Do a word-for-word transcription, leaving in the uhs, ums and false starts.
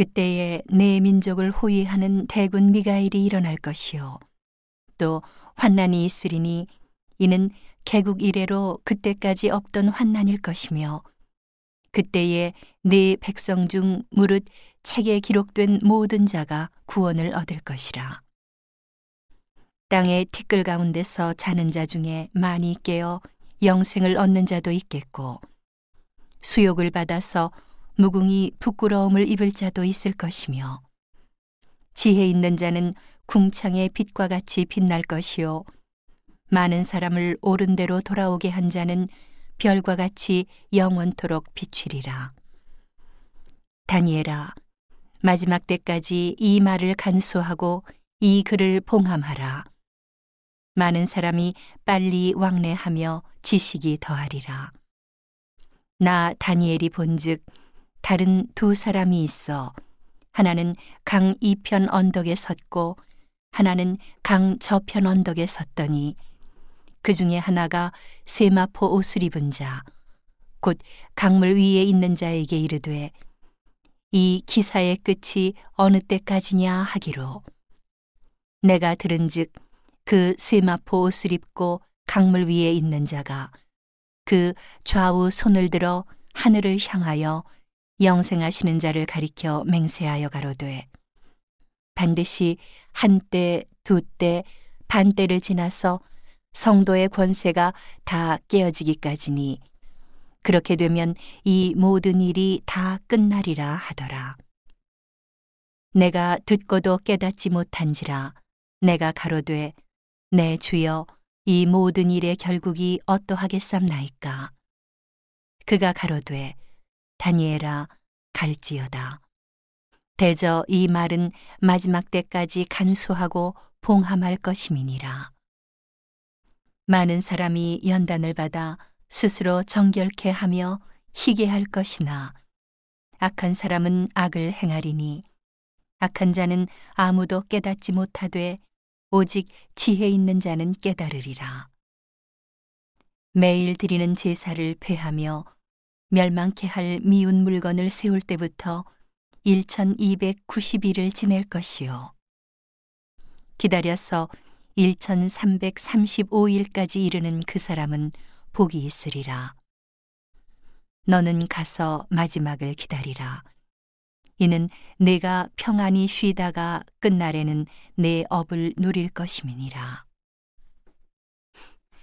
그때에 내 민족을 호위하는 대군 미가엘이 일어날 것이요 또 환난이 있으리니 이는 개국 이래로 그때까지 없던 환난일 것이며 그때에 네 백성 중 무릇 책에 기록된 모든 자가 구원을 얻을 것이라. 땅의 티끌 가운데서 자는 자 중에 많이 깨어 영생을 얻는 자도 있겠고 수욕을 받아서 무궁히 부끄러움을 입을 자도 있을 것이며 지혜 있는 자는 궁창의 빛과 같이 빛날 것이요 많은 사람을 옳은 대로 돌아오게 한 자는 별과 같이 영원토록 비추리라. 다니엘아, 마지막 때까지 이 말을 간수하고 이 글을 봉함하라. 많은 사람이 빨리 왕래하며 지식이 더하리라. 나 다니엘이 본즉 다른 두 사람이 있어 하나는 강 이편 언덕에 섰고 하나는 강 저편 언덕에 섰더니 그 중에 하나가 세마포 옷을 입은 자, 곧 강물 위에 있는 자에게 이르되 이 기사의 끝이 어느 때까지냐 하기로. 내가 들은즉 그 세마포 옷을 입고 강물 위에 있는 자가 그 좌우 손을 들어 하늘을 향하여 영생하시는 자를 가리켜 맹세하여 가로되 반드시 한 때, 두 때, 반 때를 지나서 성도의 권세가 다 깨어지기까지니 그렇게 되면 이 모든 일이 다 끝나리라 하더라. 내가 듣고도 깨닫지 못한지라 내가 가로되 내 주여 이 모든 일의 결국이 어떠하겠삼나이까. 그가 가로되 다니엘아 갈지어다. 대저 이 말은 마지막 때까지 간수하고 봉함할 것임이니라. 많은 사람이 연단을 받아 스스로 정결케 하며 희게 할 것이나 악한 사람은 악을 행하리니 악한 자는 아무도 깨닫지 못하되 오직 지혜 있는 자는 깨달으리라. 매일 드리는 제사를 폐하며 멸망케 할 미운 물건을 세울 때부터 천이백구십 일을 지낼 것이요 기다려서 천삼백삼십오 일까지 이르는 그 사람은 복이 있으리라. 너는 가서 마지막을 기다리라. 이는 내가 평안히 쉬다가 끝날에는 내 업을 누릴 것임이니라.